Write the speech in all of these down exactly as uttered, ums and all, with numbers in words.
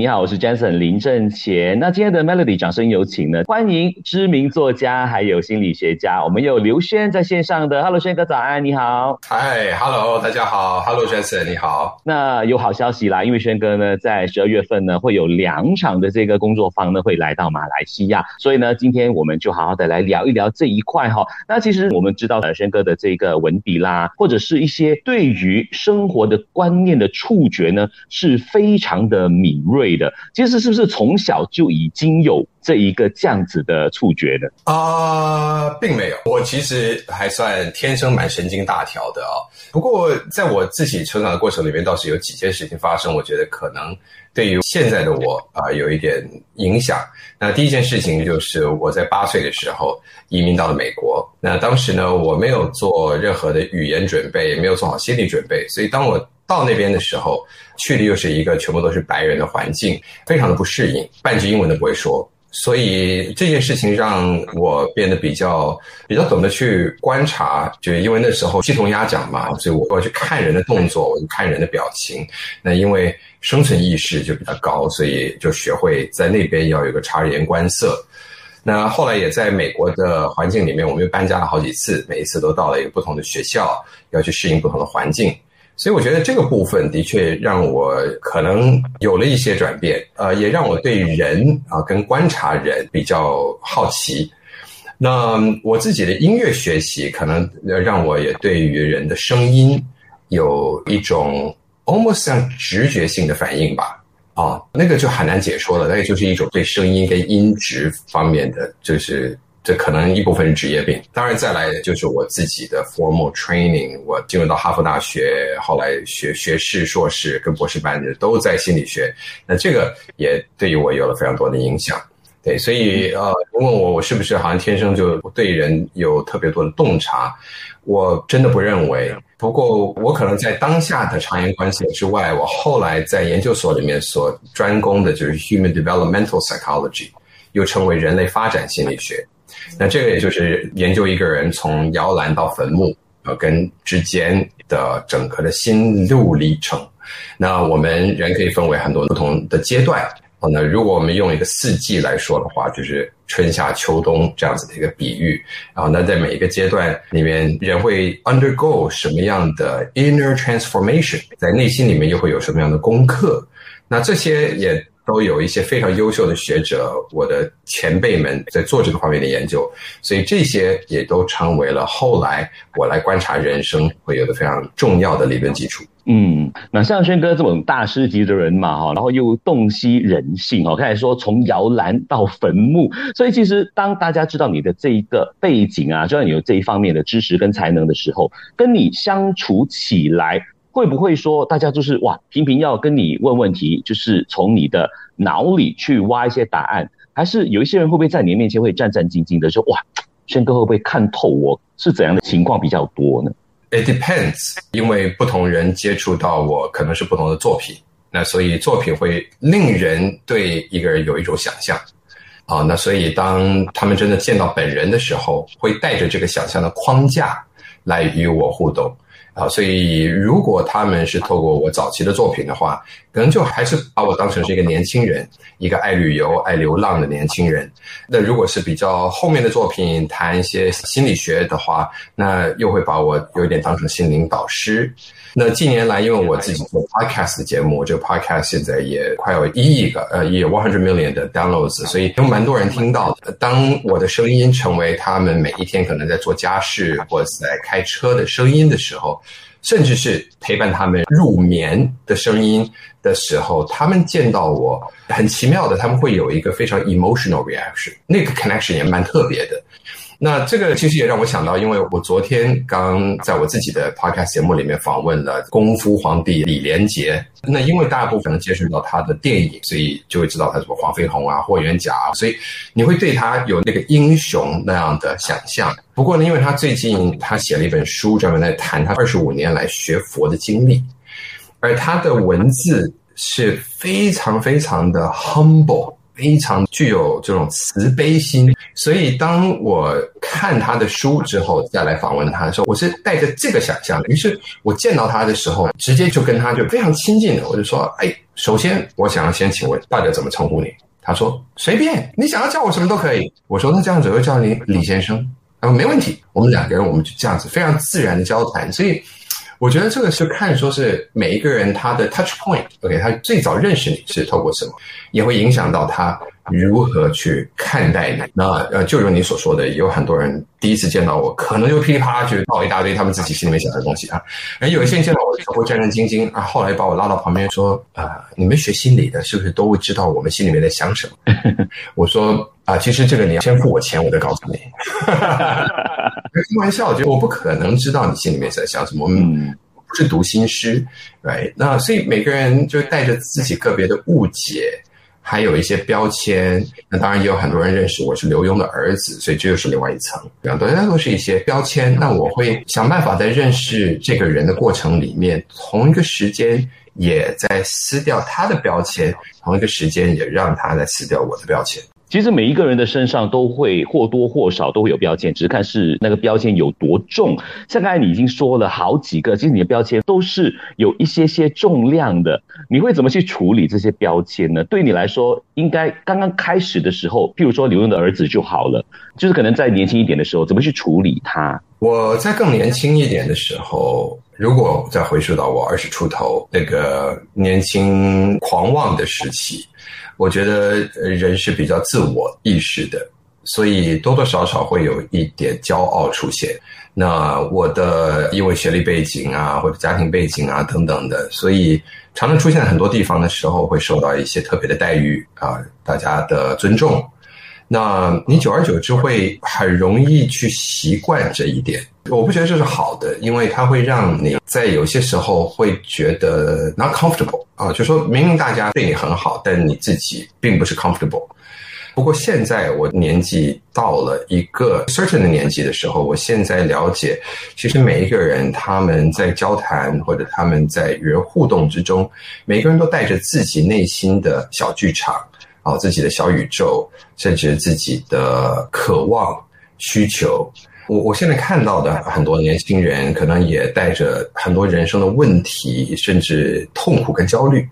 你好，我是 Janson 林正贤。那今天的 Melody 掌声有请呢，欢迎知名作家还有心理学家，我们有刘轩在线上的。 Hello 轩哥早安，你好。嗨 Hello 大家好。 Hello Janson 你好。那有好消息啦，因为轩哥呢在十二月份呢会有两场的这个工作坊呢会来到马来西亚，所以呢今天我们就好好的来聊一聊这一块哈。那其实我们知道轩哥的这个文笔啦，或者是一些对于生活的观念的触觉呢是非常的敏锐的，其实是不是从小就已经有这一个这样子的触觉呢？啊、呃，并没有，我其实还算天生蛮神经大条的啊、哦。不过在我自己成长的过程里面，倒是有几件事情发生，我觉得可能对于现在的我啊、呃、有一点影响。那第一件事情就是我在八岁的时候移民到了美国。那当时呢，我没有做任何的语言准备，也没有做好心理准备，所以当我到那边的时候，去的又是一个全部都是白人的环境，非常的不适应，半句英文都不会说。所以这件事情让我变得比较比较懂得去观察，就因为那时候系统压讲嘛，所以我要去看人的动作，我就看人的表情。那因为生存意识就比较高，所以就学会在那边要有一个察言观色。那后来也在美国的环境里面，我们又搬家了好几次，每一次都到了一个不同的学校，要去适应不同的环境。所以我觉得这个部分的确让我可能有了一些转变，呃，也让我对人啊跟观察人比较好奇。那我自己的音乐学习可能让我也对于人的声音有一种 almost 像直觉性的反应吧。啊，那个就很难解说了，那个就是一种对声音跟音质方面的，就是这可能一部分是职业病。当然再来就是我自己的 formal training， 我进入到哈佛大学，后来学学士硕士跟博士班都在心理学，那这个也对于我有了非常多的影响。对，所以呃，问我我是不是好像天生就对人有特别多的洞察，我真的不认为。不过我可能在当下的察言观色之外，我后来在研究所里面所专攻的就是 human developmental psychology， 又称为人类发展心理学。那这个也就是研究一个人从摇篮到坟墓呃，跟之间的整个的心路历程。那我们人可以分为很多不同的阶段，那如果我们用一个四季来说的话，就是春夏秋冬这样子的一个比喻。然后那在每一个阶段里面，人会 undergo 什么样的 inner transformation， 在内心里面又会有什么样的功课。那这些也都有一些非常优秀的学者，我的前辈们在做这个方面的研究，所以这些也都成为了后来我来观察人生会有的非常重要的理论基础。嗯，那像轩哥这种大师级的人嘛，然后又洞悉人性，刚才说从摇篮到坟墓，所以其实当大家知道你的这一个背景啊，知道你有这一方面的知识跟才能的时候，跟你相处起来会不会说大家就是哇频频要跟你问问题，就是从你的脑里去挖一些答案，还是有一些人会不会在你面前会战战兢兢的说哇轩哥会不会看透我，是怎样的情况比较多呢？ It depends， 因为不同人接触到我可能是不同的作品，那所以作品会令人对一个人有一种想象啊，那所以当他们真的见到本人的时候，会带着这个想象的框架来与我互动啊，所以如果他们是透过我早期的作品的话，可能就还是把我当成是一个年轻人，一个爱旅游爱流浪的年轻人。那如果是比较后面的作品谈一些心理学的话，那又会把我有点当成心灵导师。那近年来因为我自己做 podcast 的节目，这个 podcast 现在也快有一亿个呃，也有 one hundred million 的 downloads， 所以有蛮多人听到的。当我的声音成为他们每一天可能在做家事或者在开车的声音的时候，甚至是陪伴他们入眠的声音的时候，他们见到我很奇妙的，他们会有一个非常 emotional reaction， 那个 connection 也蛮特别的。那这个其实也让我想到，因为我昨天刚在我自己的 podcast 节目里面访问了功夫皇帝李连杰，那因为大部分接触到他的电影，所以就会知道他什么黄飞鸿啊、霍元甲啊，所以你会对他有那个英雄那样的想象。不过呢，因为他最近他写了一本书，专门在谈他二十五年来学佛的经历，而他的文字是非常非常的 humble，非常具有这种慈悲心，所以当我看他的书之后再来访问他的时候，我是带着这个想象的。于是我见到他的时候直接就跟他就非常亲近的，我就说，哎，首先我想要先请问大家怎么称呼你？他说随便，你想要叫我什么都可以。我说那这样子我就叫你李先生。他说没问题。我们两个人我们就这样子非常自然的交谈。所以我觉得这个是看说是每一个人他的 touch point， OK， 他最早认识你是透过什么，也会影响到他如何去看待你。那呃，就如你所说的，也有很多人第一次见到我，可能就噼里啪啦就爆一大堆他们自己心里面想的东西啊。而有一些人见到我的时候会战战兢兢啊，后来把我拉到旁边说啊、呃，你们学心理的是不是都会知道我们心里面在想什么？我说。啊，其实这个你要先付我钱，我再告诉你。开玩笑，就我不可能知道你心里面在想什么，我们不是读心师，对。那所以每个人就带着自己个别的误解，还有一些标签。那当然也有很多人认识我是刘墉的儿子，所以这又是另外一层。很多人都是一些标签。那我会想办法在认识这个人的过程里面，同一个时间。也在撕掉他的标签，同一个时间也让他在撕掉我的标签。其实每一个人的身上都会或多或少都会有标签，只是看是那个标签有多重。像刚才你已经说了好几个，其实你的标签都是有一些些重量的，你会怎么去处理这些标签呢？对你来说应该刚刚开始的时候，譬如说刘墉的儿子就好了，就是可能在年轻一点的时候怎么去处理它。我在更年轻一点的时候，如果再回溯到我二十出头那个年轻狂妄的时期，我觉得人是比较自我意识的，所以多多少少会有一点骄傲出现。那我的因为学历背景啊，或者家庭背景啊等等的，所以常常出现很多地方的时候会受到一些特别的待遇啊，大家的尊重。那你久而久之会很容易去习惯这一点，我不觉得这是好的，因为它会让你在有些时候会觉得 not comfortable 啊，就说明明大家对你很好，但你自己并不是 comfortable。 不过现在我年纪到了一个 certain 的年纪的时候，我现在了解其实每一个人他们在交谈或者他们在与人互动之中，每个人都带着自己内心的小剧场啊，自己的小宇宙，甚至自己的渴望需求。我我现在看到的很多年轻人可能也带着很多人生的问题，甚至痛苦跟焦虑。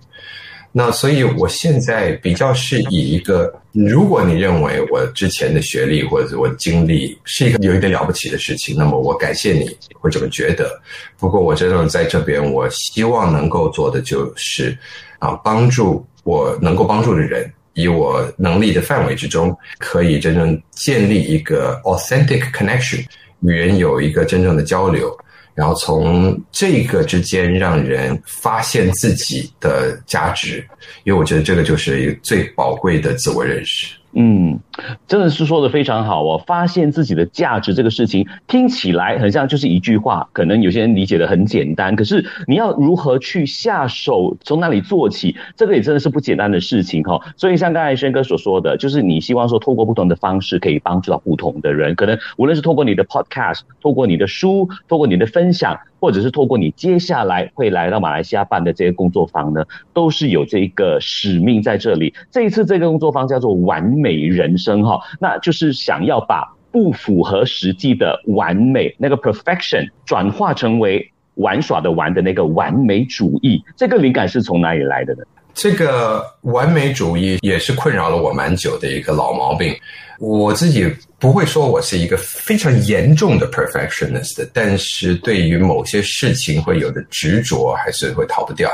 那所以我现在比较是以一个，如果你认为我之前的学历或者我的经历是一个有一点了不起的事情，那么我感谢你会这么觉得。不过我真的在这边我希望能够做的就是啊，帮助我能够帮助的人，以我能力的范围之中，可以真正建立一个 authentic connection， 与人有一个真正的交流，然后从这个之间让人发现自己的价值，因为我觉得这个就是一个最宝贵的自我认识。嗯，真的是说的非常好哦。发现自己的价值这个事情听起来很像就是一句话，可能有些人理解的很简单，可是你要如何去下手，从哪里做起，这个也真的是不简单的事情哦。所以像刚才轩哥所说的，就是你希望说透过不同的方式可以帮助到不同的人，可能无论是透过你的 podcast， 透过你的书，透过你的分享，或者是透过你接下来会来到马来西亚办的这些工作坊呢，都是有这个使命在这里。这一次这个工作坊叫做完美人生哈，那就是想要把不符合实际的完美那个 perfection 转化成为玩耍的玩的那个完美主义。这个灵感是从哪里来的呢？这个完美主义也是困扰了我蛮久的一个老毛病。我自己不会说我是一个非常严重的 perfectionist， 但是对于某些事情会有的执着还是会逃不掉。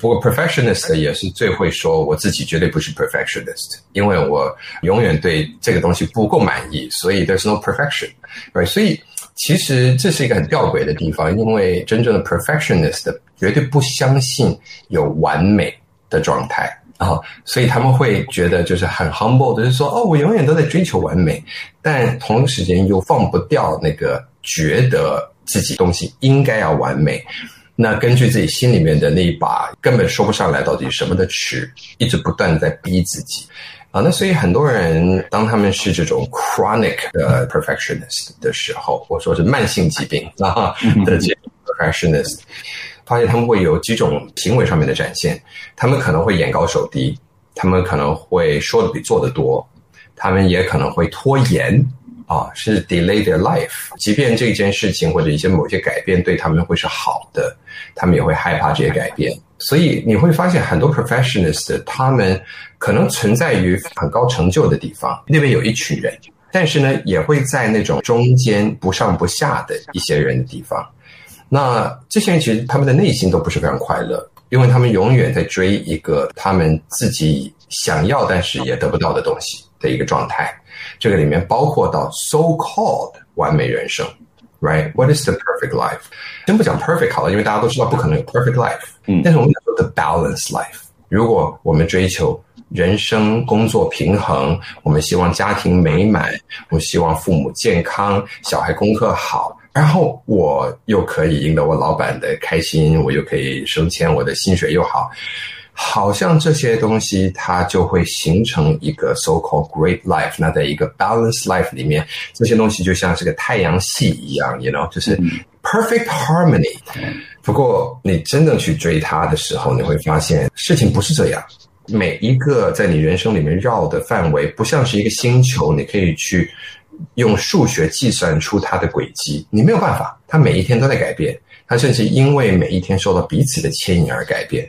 不过 perfectionist 也是最会说我自己绝对不是 perfectionist， 因为我永远对这个东西不够满意，所以 there's no perfection， right？ 所以其实这是一个很吊诡的地方，因为真正的 perfectionist 绝对不相信有完美的状态啊，所以他们会觉得就是很 humble， 就是说哦，我永远都在追求完美，但同时间又放不掉那个觉得自己东西应该要完美。那根据自己心里面的那一把根本说不上来到底什么的尺，一直不断在逼自己啊。那所以很多人当他们是这种 chronic 的 perfectionist 的时候，我说是慢性疾病啊的这种 perfectionist， 发现他们会有几种行为上面的展现。他们可能会眼高手低，他们可能会说的比做的多，他们也可能会拖延啊，是 delay their life。 即便这件事情或者一些某些改变对他们会是好的，他们也会害怕这些改变。所以你会发现很多 professionals 他们可能存在于很高成就的地方，那边有一群人，但是呢也会在那种中间不上不下的一些人的地方。那这些人其实他们的内心都不是非常快乐，因为他们永远在追一个他们自己想要但是也得不到的东西的一个状态。这个里面包括到 so-called 完美人生 right? What is the perfect life? 先不讲 perfect 好了，因为大家都知道不可能有 perfect life、嗯、但是我们讲 the balanced life。 如果我们追求人生工作平衡，我们希望家庭美满，我们希望父母健康，小孩功课好，然后我又可以赢得我老板的开心，我又可以升迁，我的薪水又好，好像这些东西它就会形成一个 so-called great life。 那在一个 balanced life 里面，这些东西就像是个太阳系一样 you know, 就是 perfect harmony。 不过你真正去追它的时候，你会发现事情不是这样，每一个在你人生里面绕的范围不像是一个星球，你可以去用数学计算出它的轨迹，你没有办法，它每一天都在改变，它甚至因为每一天受到彼此的牵引而改变。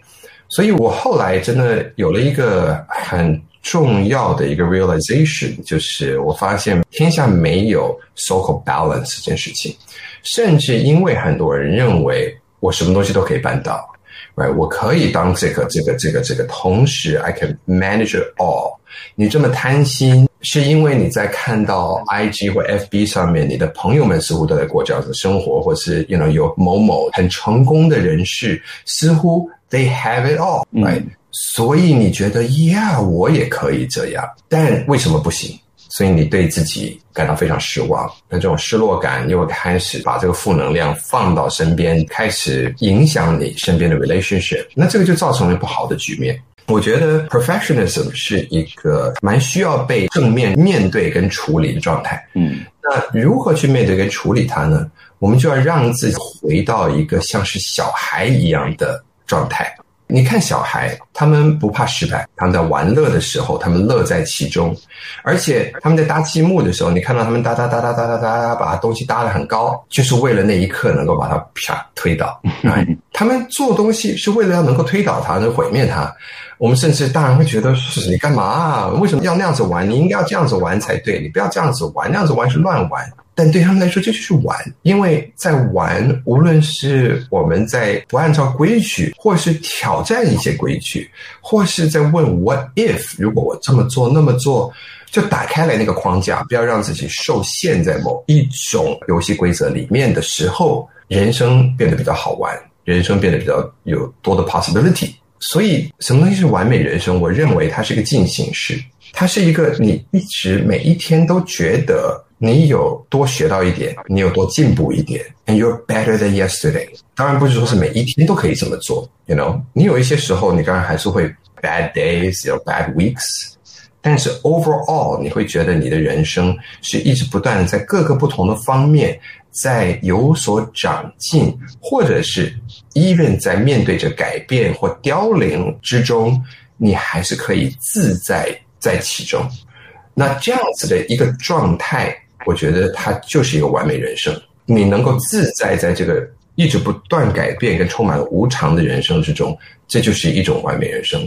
所以我后来真的有了一个很重要的一个 realization， 就是我发现天下没有 so-called balance 这件事情。甚至因为很多人认为我什么东西都可以办到 right? 我可以当这个这个这个这个同时 I can manage it all。 你这么贪心是因为你在看到 I G 或 F B 上面你的朋友们似乎都在过这样的生活，或是 you know, 有某某很成功的人士似乎 they have it all、right? 嗯、所以你觉得 yeah 我也可以这样，但为什么不行？所以你对自己感到非常失望，那这种失落感又开始把这个负能量放到身边，开始影响你身边的 relationship， 那这个就造成了不好的局面。我觉得 professionalism 是一个蛮需要被正面面对跟处理的状态。嗯，那如何去面对跟处理它呢？我们就要让自己回到一个像是小孩一样的状态。你看小孩，他们不怕失败，他们在玩乐的时候，他们乐在其中，而且他们在搭积木的时候，你看到他们搭搭搭搭搭搭搭，把东西搭得很高，就是为了那一刻能够把它啪推倒。他们做东西是为了要能够推倒它，能毁灭它。我们甚至当然会觉得，你干嘛啊？为什么要那样子玩？你应该要这样子玩才对，你不要这样子玩，那样子玩是乱玩。但对他们来说这就是玩，因为在玩，无论是我们在不按照规矩，或是挑战一些规矩，或是在问 what if 如果我这么做那么做，就打开来那个框架，不要让自己受限在某一种游戏规则里面的时候，人生变得比较好玩，人生变得比较有多的 possibility。 所以什么东西是完美人生？我认为它是一个进行式，它是一个你一直每一天都觉得你有多学到一点，你有多进步一点 and you're better than yesterday。 当然不是说是每一天都可以这么做 you know? 你有一些时候你当然还是会 bad days you know, bad weeks， 但是 overall 你会觉得你的人生是一直不断在各个不同的方面在有所长进，或者是 even 在面对着改变或凋零之中，你还是可以自在在其中。那这样子的一个状态，我觉得它就是一个完美人生。你能够自在在这个一直不断改变跟充满无常的人生之中，这就是一种完美人生。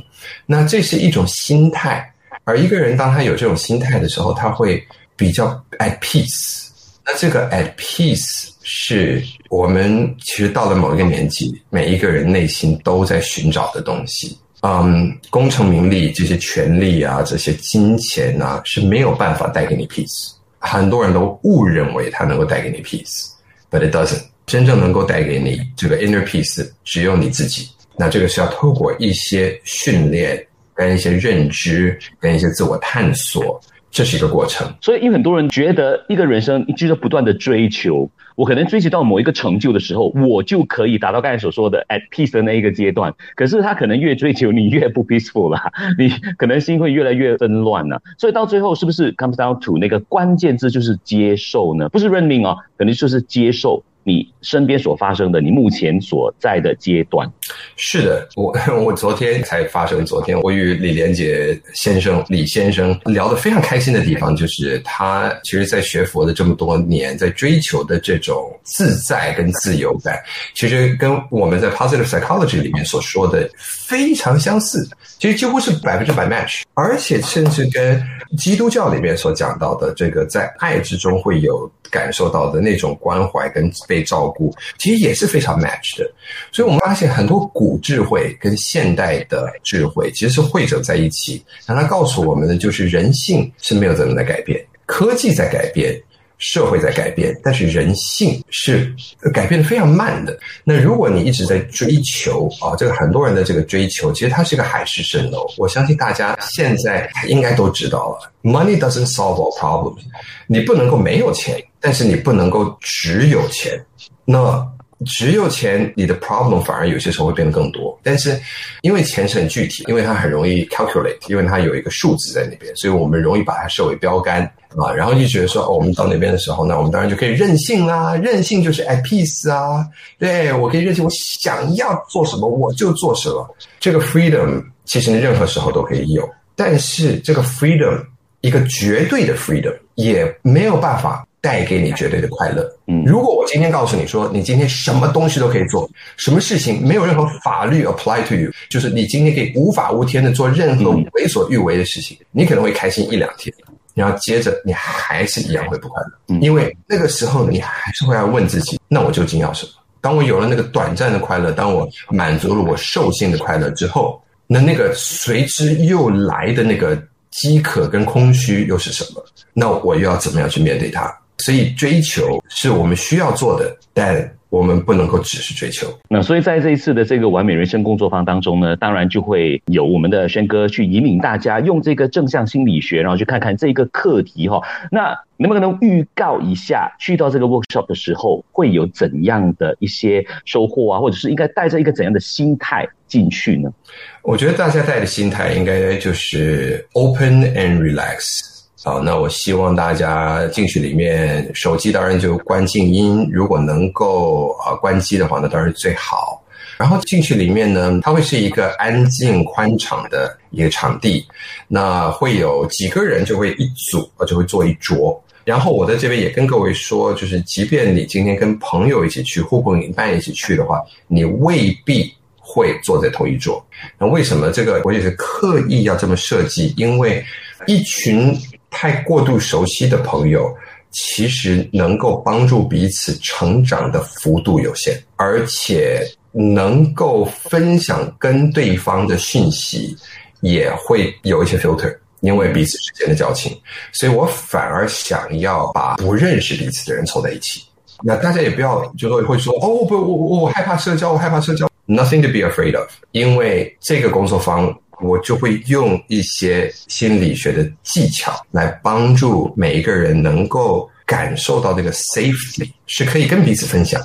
那这是一种心态，而一个人当他有这种心态的时候，他会比较 at peace。 那这个 at peace 是我们其实到了某一个年纪，每一个人内心都在寻找的东西。嗯，功成名利这些权利啊，这些金钱啊，是没有办法带给你 peace。很多人都误认为它能够带给你 peace， but it doesn't。 真正能够带给你这个 inner peace 只有你自己。那这个是要透过一些训练跟一些认知跟一些自我探索，这是一个过程。所以因为很多人觉得一个人生一直不断的追求，我可能追求到某一个成就的时候，我就可以达到刚才所说的 at peace 的那一个阶段。可是他可能越追求你越不 peaceful 啦，你可能心会越来越纷乱啦。所以到最后是不是 comes down to 那个关键字就是接受呢？不是认命哦，可能就是接受。你身边所发生的，你目前所在的阶段。是的，我我昨天才发生。昨天我与李连杰先生、李先生聊得非常开心的地方，就是他其实在学佛的这么多年，在追求的这种自在跟自由感，其实跟我们在 positive psychology 里面所说的非常相似，其实几乎是百分之百 match， 而且甚至跟基督教里面所讲到的这个在爱之中会有感受到的那种关怀跟被照顾，其实也是非常 match 的。所以我们发现很多古智慧跟现代的智慧其实是汇整在一起，让它告诉我们的就是人性是没有怎么在改变，科技在改变，社会在改变，但是人性是改变得非常慢的。那如果你一直在追求啊，这个很多人的这个追求，其实它是个海市蜃楼。我相信大家现在应该都知道了 ，Money doesn't solve all problems。你不能够没有钱，但是你不能够只有钱。那只有钱，你的 problem 反而有些时候会变得更多。但是因为钱是很具体，因为它很容易 calculate， 因为它有一个数字在那边，所以我们容易把它设为标杆啊。然后就觉得说，哦，我们到那边的时候呢，我们当然就可以任性啦，任性就是 at peace 啊，对，我可以任性，我想要做什么我就做什么。这个 freedom 其实任何时候都可以有，但是这个 freedom 一个绝对的 freedom 也没有办法带给你绝对的快乐。如果我今天告诉你说，你今天什么东西都可以做，什么事情没有任何法律 apply to you， 就是你今天可以无法无天的做任何为所欲为的事情，你可能会开心一两天，然后接着你还是一样会不快乐，因为那个时候你还是会要问自己，那我究竟要什么？当我有了那个短暂的快乐，当我满足了我兽性的快乐之后，那那个随之又来的那个饥渴跟空虚又是什么？那我又要怎么样去面对它？所以追求是我们需要做的，但我们不能够只是追求。那所以在这一次的这个完美人生工作坊当中呢，当然就会有我们的轩哥去引领大家用这个正向心理学，然后去看看这个课题哈。那能不能预告一下，去到这个 workshop 的时候会有怎样的一些收获啊，或者是应该带着一个怎样的心态进去呢？我觉得大家带的心态应该就是 open and relax。好，那我希望大家进去里面，手机当然就关静音，如果能够啊关机的话，那当然最好。然后进去里面呢，它会是一个安静宽敞的一个场地，那会有几个人就会一组，就会做一桌。然后我在这边也跟各位说，就是即便你今天跟朋友一起去，或跟你伴一起去的话，你未必会坐在同一桌。那为什么这个我也是刻意要这么设计？因为一群太过度熟悉的朋友，其实能够帮助彼此成长的幅度有限，而且能够分享跟对方的讯息也会有一些 filter， 因为彼此之间的交情。所以我反而想要把不认识彼此的人凑在一起。那大家也不要就会说，哦，我我我害怕社交，我害怕社交。Nothing to be afraid of， 因为这个工作坊我就会用一些心理学的技巧来帮助每一个人能够感受到这个 safety， 是可以跟彼此分享。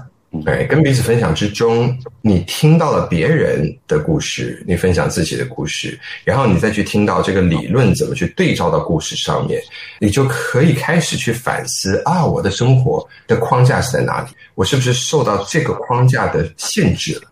对，跟彼此分享之中，你听到了别人的故事，你分享自己的故事，然后你再去听到这个理论怎么去对照到故事上面，你就可以开始去反思啊，我的生活的框架是在哪里？我是不是受到这个框架的限制了？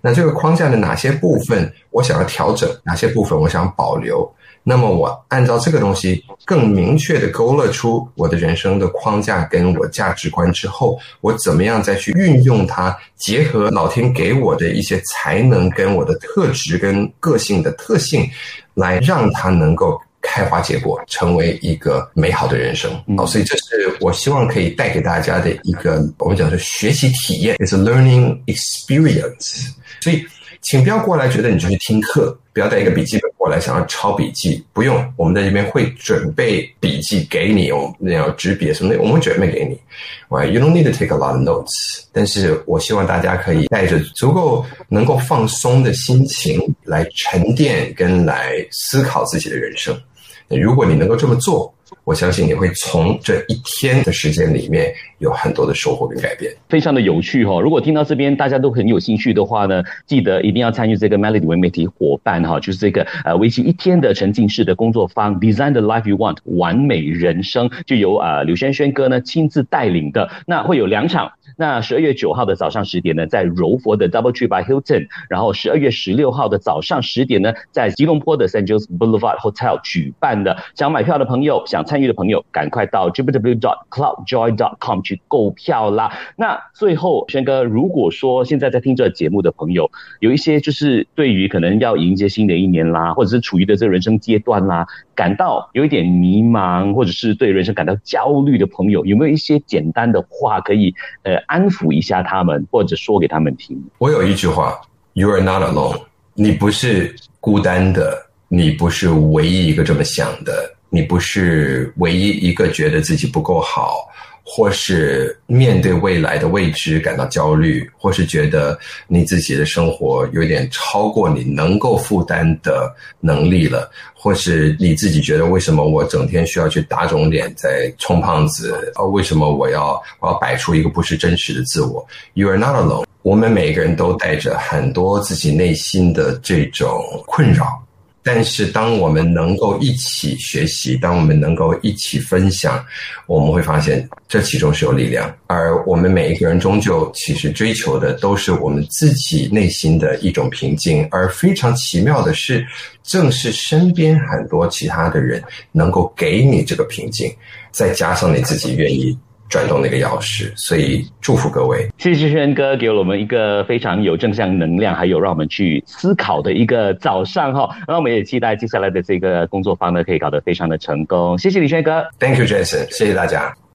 那这个框架的哪些部分我想要调整，哪些部分我想保留，那么我按照这个东西更明确的勾勒出我的人生的框架跟我价值观之后，我怎么样再去运用它，结合老天给我的一些才能跟我的特质跟个性的特性，来让它能够开花结果，成为一个美好的人生。好，所以这是我希望可以带给大家的一个，我们讲说学习体验 ，it's a learning experience。所以，请不要过来觉得你就去听课，不要带一个笔记本过来想要抄笔记，不用，我们在这边会准备笔记给你，我们要纸笔什么的，我们会准备给你。Right, you don't need to take a lot of notes。但是我希望大家可以带着足够能够放松的心情来沉淀跟来思考自己的人生。如果你能够这么做，我相信你会从这一天的时间里面有很多的收获跟改变，非常的有趣哈、哦。如果听到这边大家都很有兴趣的话呢，记得一定要参与这个 Melody 为媒体伙伴哈、哦，就是这个呃为期一天的沉浸式的工作坊 Design the Life You Want 完美人生，就由啊、呃、刘轩轩哥呢亲自带领的。那会有两场，那十二月九号的早上十点呢，在柔佛的 DoubleTree by Hilton， 然后十二月十六号的早上十点呢，在吉隆坡的 Saint Jones Boulevard Hotel 举办的。想买票的朋友，想参与的朋友，赶快到 g b w dot cloud joy dot com 去购票啦。那最后，轩哥，如果说现在在听这节目的朋友，有一些就是对于可能要迎接新的一年啦，或者是处于的这个人生阶段啦，感到有一点迷茫，或者是对人生感到焦虑的朋友，有没有一些简单的话可以呃安抚一下他们，或者说给他们听？我有一句话 ，You are not alone， 你不是孤单的，你不是唯一一个这么想的，你不是唯一一个觉得自己不够好，或是面对未来的未知感到焦虑，或是觉得你自己的生活有点超过你能够负担的能力了，或是你自己觉得为什么我整天需要去打肿脸在充胖子，哦，为什么我要我要摆出一个不是真实的自我。 You are not alone， 我们每个人都带着很多自己内心的这种困扰，但是当我们能够一起学习，当我们能够一起分享，我们会发现这其中是有力量。而我们每一个人终究其实追求的都是我们自己内心的一种平静，而非常奇妙的是，正是身边很多其他的人能够给你这个平静，再加上你自己愿意转动那个钥匙，所以祝福各位。谢谢轩哥给了我们一个非常有正向能量，还有让我们去思考的一个早上哈。那我们也期待接下来的这个工作坊呢，可以搞得非常的成功。谢谢李轩哥， Thank you Janson， 谢谢大家。